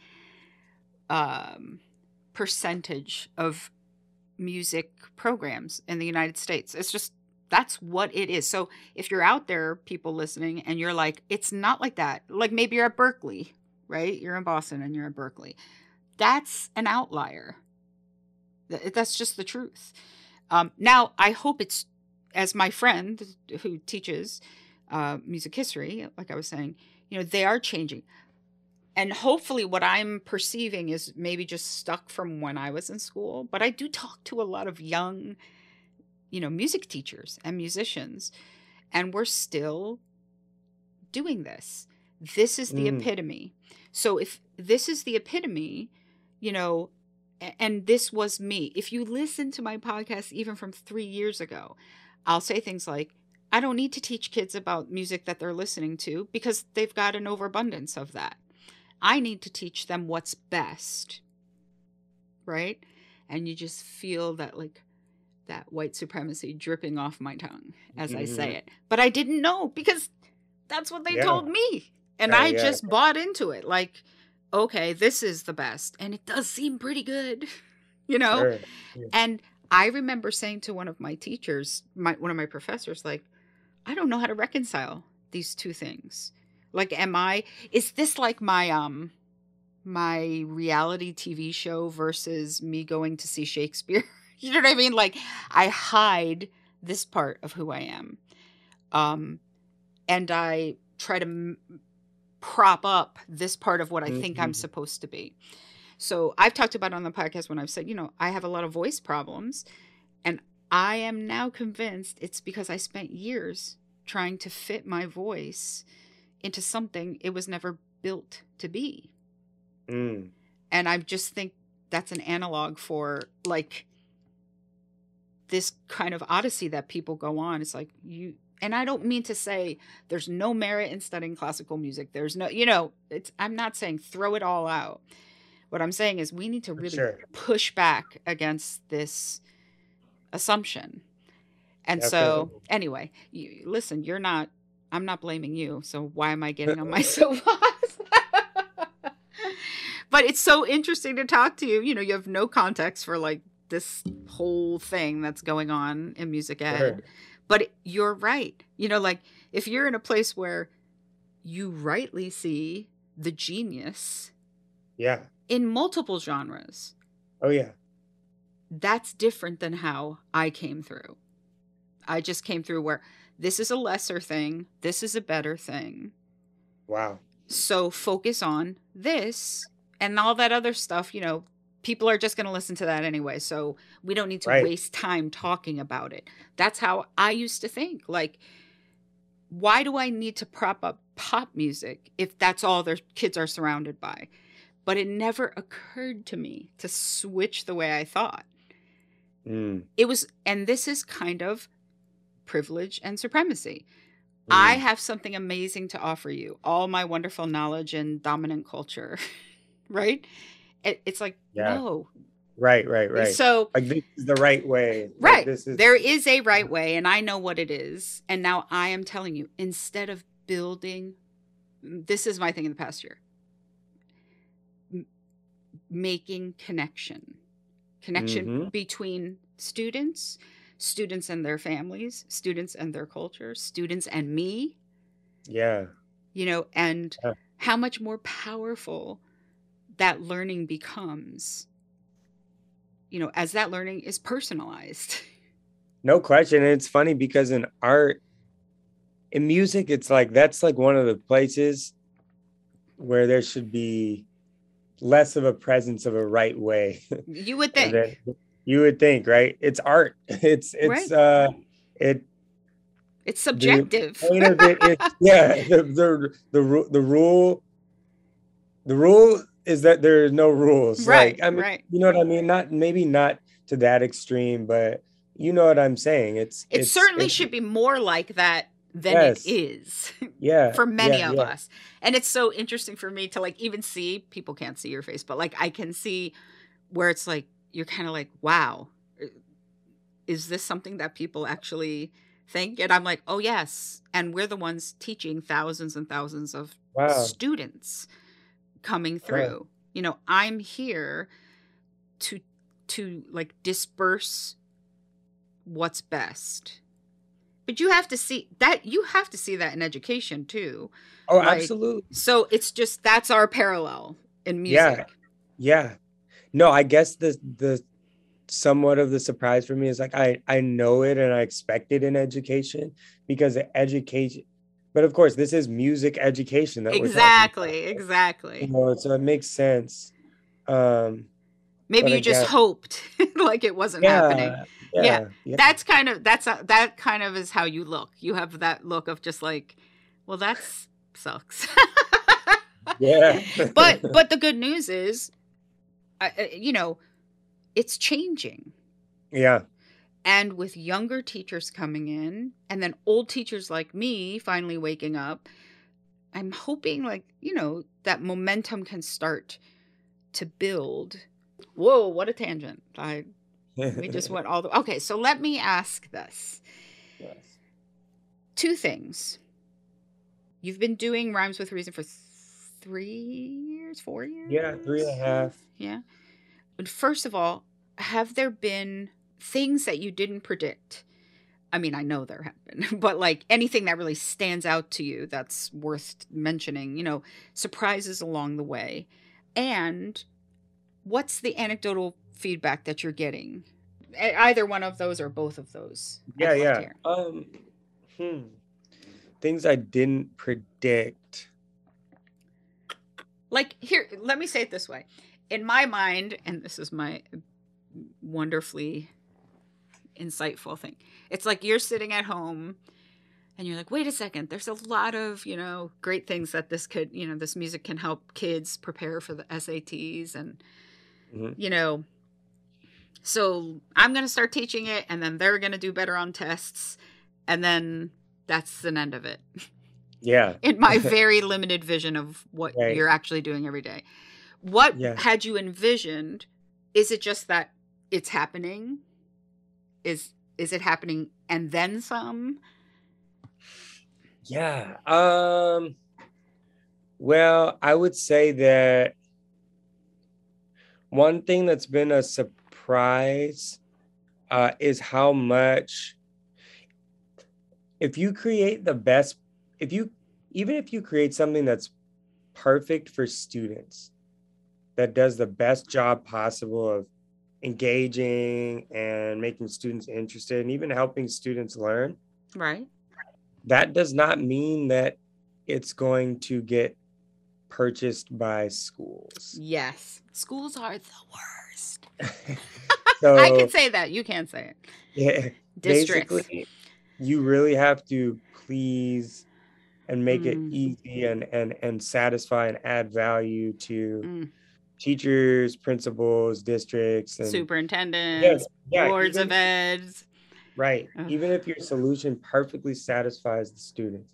percentage of music programs in the United States. It's just, that's what it is. So if you're out there, people listening, and you're like, it's not like that. Like maybe you're at Berkeley, right? You're in Boston and you're at Berkeley. That's an outlier. That's just the truth. Now, I hope it's, as my friend who teaches music history, like I was saying, you know, they are changing. And hopefully what I'm perceiving is maybe just stuck from when I was in school. But I do talk to a lot of young, you know, music teachers and musicians, and we're still doing this. This is the epitome. So if this is the epitome, you know, and this was me. If you listen to my podcast, even from 3 years ago, I'll say things like, I don't need to teach kids about music that they're listening to because they've got an overabundance of that. I need to teach them what's best. Right. And you just feel that like that white supremacy dripping off my tongue as I say it, but I didn't know because that's what they told me. And I just bought into it. Like, okay, this is the best. And it does seem pretty good, you know? Sure. Yeah. And I remember saying to one of my teachers, one of my professors, like, I don't know how to reconcile these two things. Like, is this like my reality TV show versus me going to see Shakespeare? You know what I mean? Like, I hide this part of who I am. And I try to prop up this part of what I think I'm supposed to be. So I've talked about it on the podcast when I've said, you know, I have a lot of voice problems. And I am now convinced it's because I spent years trying to fit my voice into something it was never built to be. Mm. And I just think that's an analog for like this kind of odyssey that people go on. It's like you... And I don't mean to say there's no merit in studying classical music. There's no, you know, I'm not saying throw it all out. What I'm saying is we need to really push back against this assumption. And so anyway, listen, I'm not blaming you. So why am I getting on my soapbox? But it's so interesting to talk to you. You know, you have no context for like this whole thing that's going on in music ed. Sure. But you're right. You know, like if you're in a place where you rightly see the genius in multiple genres. Oh, yeah. That's different than how I came through. I just came through where this is a lesser thing. This is a better thing. Wow. So focus on this and all that other stuff, you know, people are just going to listen to that anyway. So we don't need to waste time talking about it. That's how I used to think. Like, why do I need to prop up pop music if that's all their kids are surrounded by? But it never occurred to me to switch the way I thought. It was, and this is kind of privilege and supremacy. I have something amazing to offer you. All my wonderful knowledge and dominant culture, right? It's like, no. Right. So like, this is the right way. Like, this is... There is a right way, and I know what it is. And now I am telling you, instead of building, this is my thing in the past year. Making connection between students and their families, students and their culture, students and me. Yeah. You know, and how much more powerful that learning becomes, you know, as that learning is personalized. No question. And it's funny because in art, in music, it's like, that's like one of the places where there should be less of a presence of a right way. You would think. You would think, right? It's art. It's it's subjective. The point of it is, the rule is that there are no rules. Right. Like, I mean, you know what I mean? Maybe not to that extreme, but you know what I'm saying. It certainly should be more like that than it is. Yeah. For many of us. And it's so interesting for me to like even see, people can't see your face, but like I can see where it's like, you're kind of like, wow, is this something that people actually think? And I'm like, oh, yes. And we're the ones teaching thousands and thousands of students coming through. Wow. You know, I'm here to like disperse what's best. But you have to see that in education, too. Oh, like, absolutely. So it's just that's our parallel in music. Yeah. No, I guess the somewhat of the surprise for me is like, I know it and I expect it in education because the education, but of course, this is music education. That Exactly. You know, so it makes sense. Maybe you just hoped like it wasn't happening. Yeah. That kind of is how you look. You have that look of just like, well, that sucks. But the good news is, you know, it's changing. Yeah. And with younger teachers coming in and then old teachers like me finally waking up, I'm hoping like, you know, that momentum can start to build. Whoa, what a tangent. We just went all the... Okay, so let me ask this. Yes. Two things. You've been doing Rhymes with Reason for 3 years, 4 years? Yeah, 3.5. Yeah. But first of all, have there been things that you didn't predict? I mean, I know there have been, but like anything that really stands out to you that's worth mentioning, you know, surprises along the way. And what's the anecdotal feedback that you're getting? Either one of those or both of those. Yeah. Things I didn't predict. Like here, let me say it this way. In my mind, and this is my wonderfully insightful thing, it's like you're sitting at home and you're like, wait a second, there's a lot of, you know, great things that this could, you know, this music can help kids prepare for the SATs and, you know, so I'm going to start teaching it and then they're going to do better on tests. And then that's an end of it. Yeah. In my very limited vision of what you're actually doing every day. What had you envisioned? Is it just that it's happening? Is it happening and then some? Yeah. Well, I would say that one thing that's been a surprise is how much, if you create something that's perfect for students, that does the best job possible of engaging and making students interested and even helping students learn. Right. That does not mean that it's going to get purchased by schools. Yes. Schools are the worst. So, I can say that. You can't say it. Yeah. Districts. Basically, you really have to please and make it easy and satisfy and add value to teachers, principals, districts, and superintendents, boards of eds. Right. Ugh. Even if your solution perfectly satisfies the students.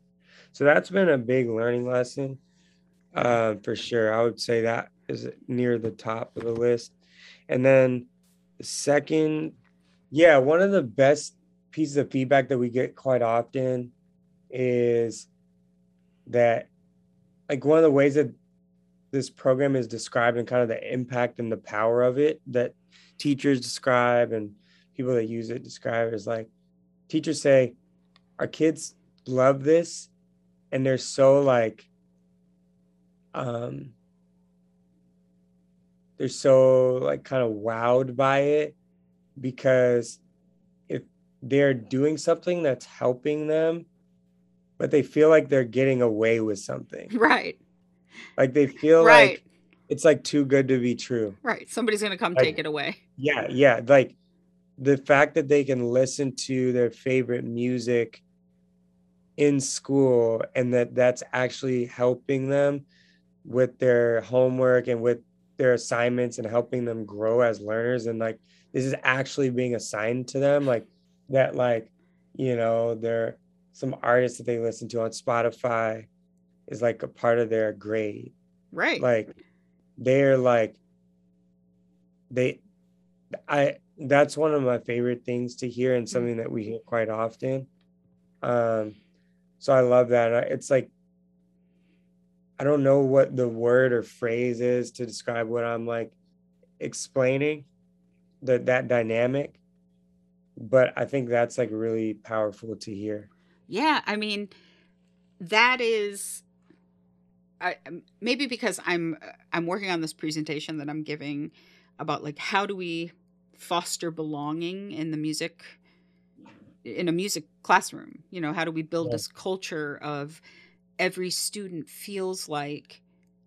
So that's been a big learning lesson for sure. I would say that is near the top of the list. And then second, one of the best pieces of feedback that we get quite often is that, like, one of the ways that this program is described and kind of the impact and the power of it that teachers describe and people that use it describe is, like, teachers say, our kids love this, and they're so, like, they're so, like, kind of wowed by it, because if they're doing something that's helping them, but they feel like they're getting away with something. Right. Like, they feel like it's, like, too good to be true. Right. Somebody's going to come take it away. Yeah. Yeah. Like, the fact that they can listen to their favorite music in school and that that's actually helping them with their homework and with their assignments and helping them grow as learners. And, like, this is actually being assigned to them, like that, like, you know, they're some artists that they listen to on Spotify is, like, a part of their grade. Right. Like, they're like, that's one of my favorite things to hear and something that we hear quite often. So I love that. It's like, I don't know what the word or phrase is to describe what I'm, like, explaining, that dynamic, but I think that's, like, really powerful to hear. Yeah. I mean, that is, maybe because I'm working on this presentation that I'm giving about, like, how do we foster belonging in the music, in a music classroom? You know, how do we build this culture of every student feels like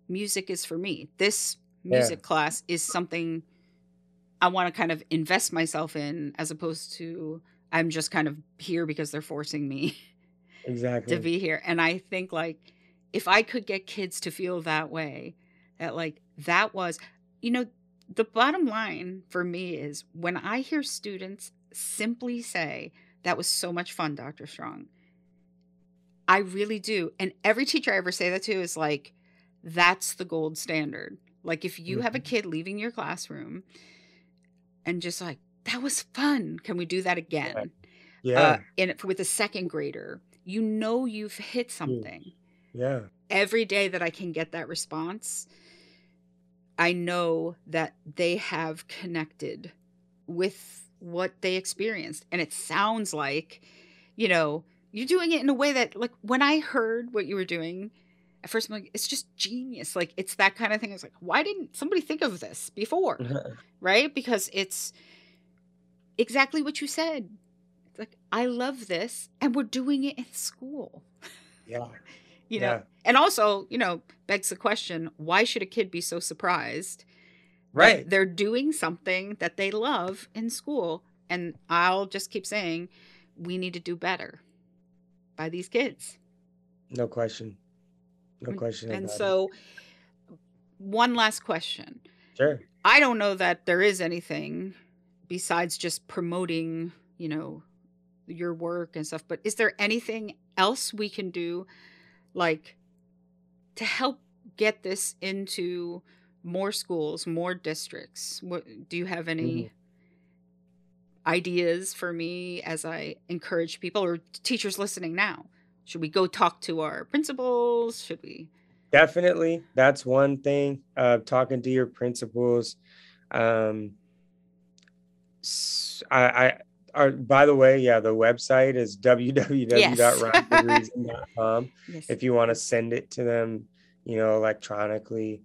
music is for me. This music class is something I want to kind of invest myself in, as opposed to I'm just kind of here because they're forcing me to be here. And I think, like, if I could get kids to feel that way, that, like, that was, you know, the bottom line for me is when I hear students simply say, that was so much fun, Dr. Strong, I really do. And every teacher I ever say that to is like, that's the gold standard. Like, if you have a kid leaving your classroom and just like, that was fun, can we do that again? With a second grader, you know, you've hit something. Yeah. Every day that I can get that response, I know that they have connected with what they experienced. And it sounds like, you know, you're doing it in a way that, like, when I heard what you were doing, at first I'm like, it's just genius. Like, it's that kind of thing. I was like, why didn't somebody think of this before? Right? Because it's exactly what you said. It's like, I love this, and we're doing it in school. Yeah. You know, and also, you know, begs the question, why should a kid be so surprised? Right. They're doing something that they love in school. And I'll just keep saying, we need to do better by these kids. No question. No question. And so one last question. Sure. I don't know that there is anything besides just promoting, you know, your work and stuff, but is there anything else we can do, like, to help get this into more schools, more districts? What, do you have any ideas for me as I encourage people or teachers listening now? Should we go talk to our principals? Should we? Definitely. That's one thing, talking to your principals. By the way, the website is www.rhymeswithreason.com. Yes. If you want to send it to them, you know, electronically.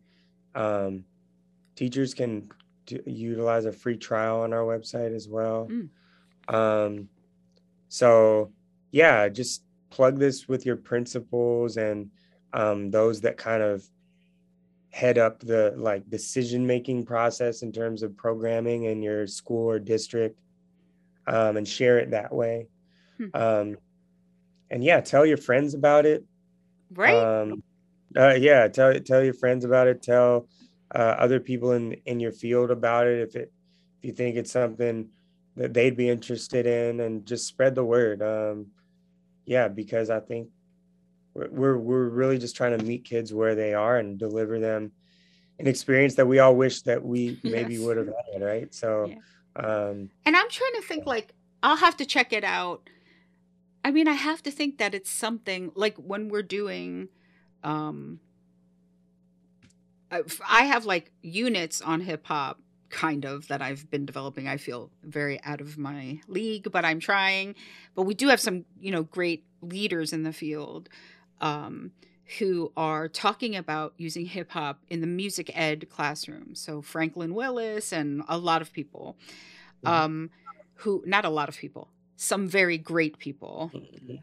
Teachers can utilize a free trial on our website as well. So, just plug this with your principals and those that kind of head up the like decision-making process in terms of programming in your school or district, and share it that way. And yeah, tell your friends about it. Right. Yeah. Tell your friends about it. Tell other people in your field about it. If you think it's something that they'd be interested in, and just spread the word. Yeah, because I think we're really just trying to meet kids where they are and deliver them an experience that we all wish that we maybe would have had. Right. So, yeah. And I'm trying to think, like, I'll have to check it out. I mean, I have to think that it's something like when we're doing, I have like units on hip hop kind of that I've been developing. I feel very out of my league, but I'm trying. But we do have some, you know, great leaders in the field who are talking about using hip hop in the music ed classroom. So Franklin Willis and a lot of people who, not a lot of people, some very great people,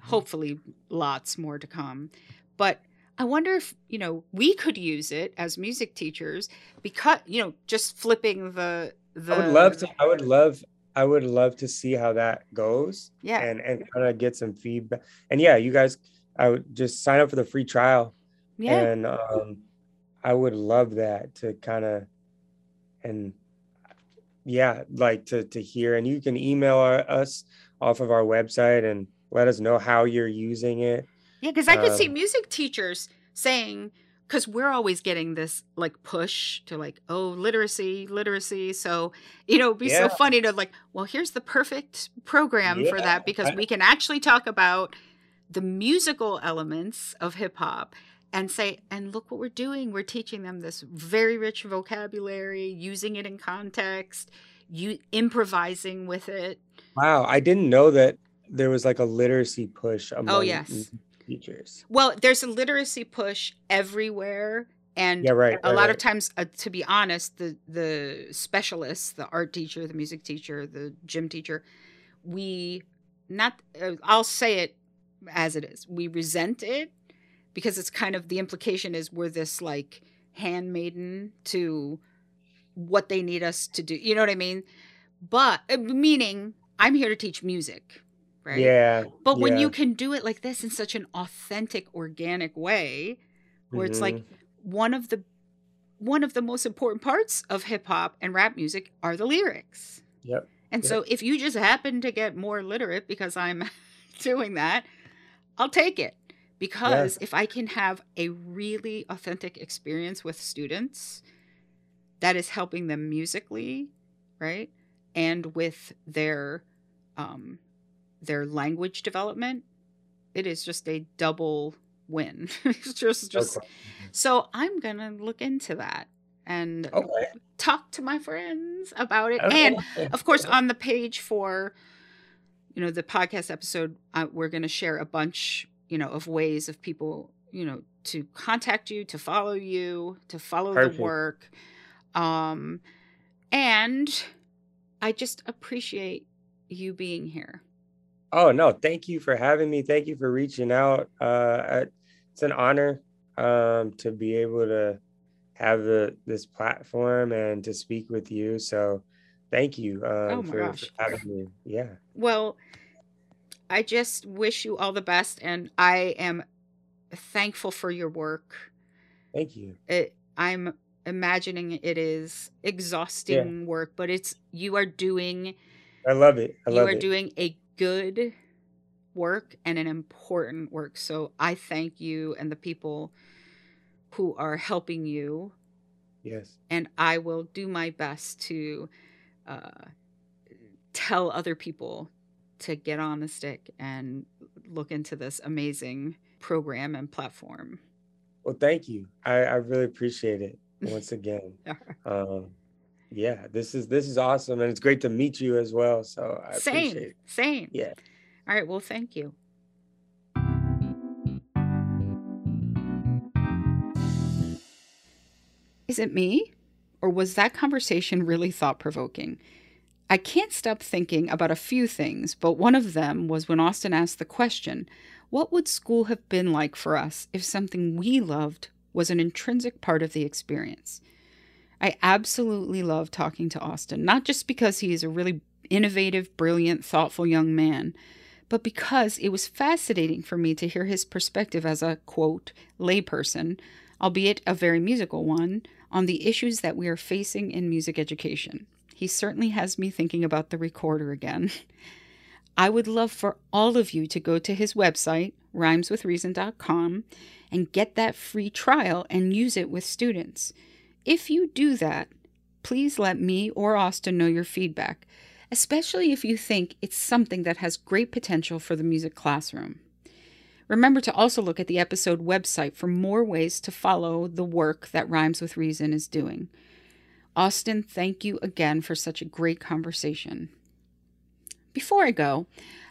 hopefully lots more to come. But I wonder if, you know, we could use it as music teachers because, you know, just flipping the I would love to see how that goes. Yeah. And kind of get some feedback. And yeah, you guys, I would just sign up for the free trial. Yeah. And I would love that to kind of, and yeah, like to hear, and you can email us off of our website and let us know how you're using it. Yeah, because I could see music teachers saying, because we're always getting this like push to like, oh, literacy. So, you know, it'd be so funny to like, well, here's the perfect program for that, because we can actually talk about the musical elements of hip hop and say, and look what we're doing. We're teaching them this very rich vocabulary, using it in context, improvising with it. Wow. I didn't know that there was like a literacy push among teachers. Well, there's a literacy push everywhere, and a lot of times, to be honest, the specialists, the art teacher, the music teacher, the gym teacher, I'll say it as it is. We resent it because it's kind of, the implication is we're this like handmaiden to what they need us to do. You know what I mean? But meaning, I'm here to teach music. Right? Yeah. But when you can do it like this in such an authentic, organic way, where it's like one of the most important parts of hip hop and rap music are the lyrics. Yep. And so if you just happen to get more literate because I'm doing that, I'll take it. Because if I can have a really authentic experience with students that is helping them musically, right? And with their language development, it is just a double win. It's just okay. So I'm gonna look into that and talk to my friends about it. And of course, on the page for, you know, the podcast episode, we're gonna share a bunch, you know, of ways of people, you know, to contact you, to follow the work. And I just appreciate you being here. Oh, no, thank you for having me. Thank you for reaching out. It's an honor to be able to have this platform and to speak with you. So thank you for having me. Yeah. Well, I just wish you all the best. And I am thankful for your work. Thank you. I'm imagining it is exhausting work, but you are doing. I love it. You are doing a good work and an important work. So I thank you and the people who are helping you. Yes. And I will do my best to tell other people to get on the stick and look into this amazing program and platform. Well, thank you. I really appreciate it once again. Yeah, this is awesome, and it's great to meet you as well. So I appreciate it. Same. Yeah. All right. Well, thank you. Is it me, or was that conversation really thought-provoking? I can't stop thinking about a few things, but one of them was when Austin asked the question, "What would school have been like for us if something we loved was an intrinsic part of the experience. I absolutely love talking to Austin, not just because he is a really innovative, brilliant, thoughtful young man, but because it was fascinating for me to hear his perspective as a, quote, layperson, albeit a very musical one, on the issues that we are facing in music education. He certainly has me thinking about the recorder again. I would love for all of you to go to his website, rhymeswithreason.com, and get that free trial and use it with students. If you do that, please let me or Austin know your feedback, especially if you think it's something that has great potential for the music classroom. Remember to also look at the episode website for more ways to follow the work that Rhymes with Reason is doing. Austin, thank you again for such a great conversation. Before I go,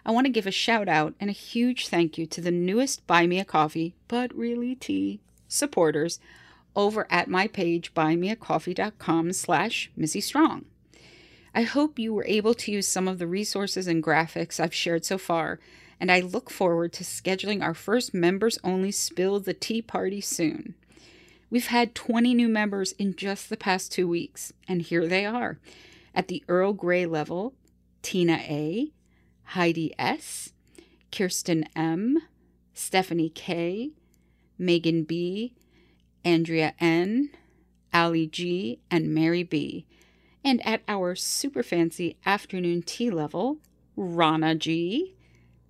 I want to give a shout out and a huge thank you to the newest Buy Me a Coffee, but really tea, supporters over at my page, buymeacoffee.com/MissyStrong. I hope you were able to use some of the resources and graphics I've shared so far, and I look forward to scheduling our first members-only Spill the Tea Party soon. We've had 20 new members in just the past 2 weeks, and here they are. At the Earl Grey level, Tina A., Heidi S., Kirsten M., Stephanie K., Megan B., Andrea N., Ali G., and Mary B. And at our super fancy afternoon tea level, Rana G.,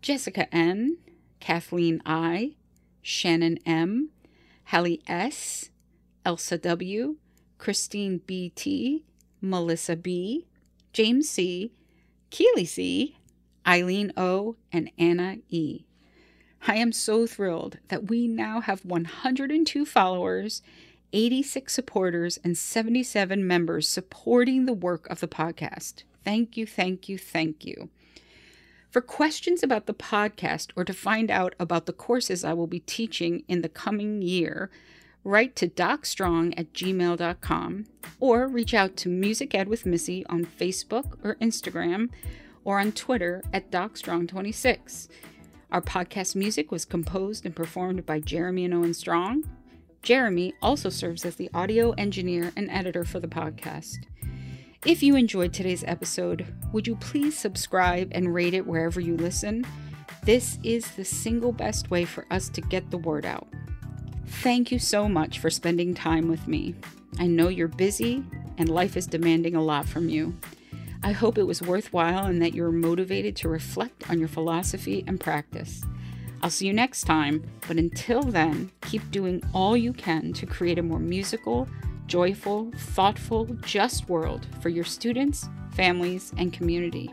Jessica N., Kathleen I., Shannon M., Hallie S., Elsa W., Christine B.T., Melissa B., James C., Keely C., Eileen O., and Anna E. I am so thrilled that we now have 102 followers, 86 supporters, and 77 members supporting the work of the podcast. Thank you, thank you, thank you. For questions about the podcast or to find out about the courses I will be teaching in the coming year, write to docstrong@gmail.com or reach out to Music Ed with Missy on Facebook or Instagram or on Twitter at docstrong26. Our podcast music was composed and performed by Jeremy and Owen Strong. Jeremy also serves as the audio engineer and editor for the podcast. If you enjoyed today's episode, would you please subscribe and rate it wherever you listen? This is the single best way for us to get the word out. Thank you so much for spending time with me. I know you're busy and life is demanding a lot from you. I hope it was worthwhile and that you're motivated to reflect on your philosophy and practice. I'll see you next time, but until then, keep doing all you can to create a more musical, joyful, thoughtful, just world for your students, families, and community.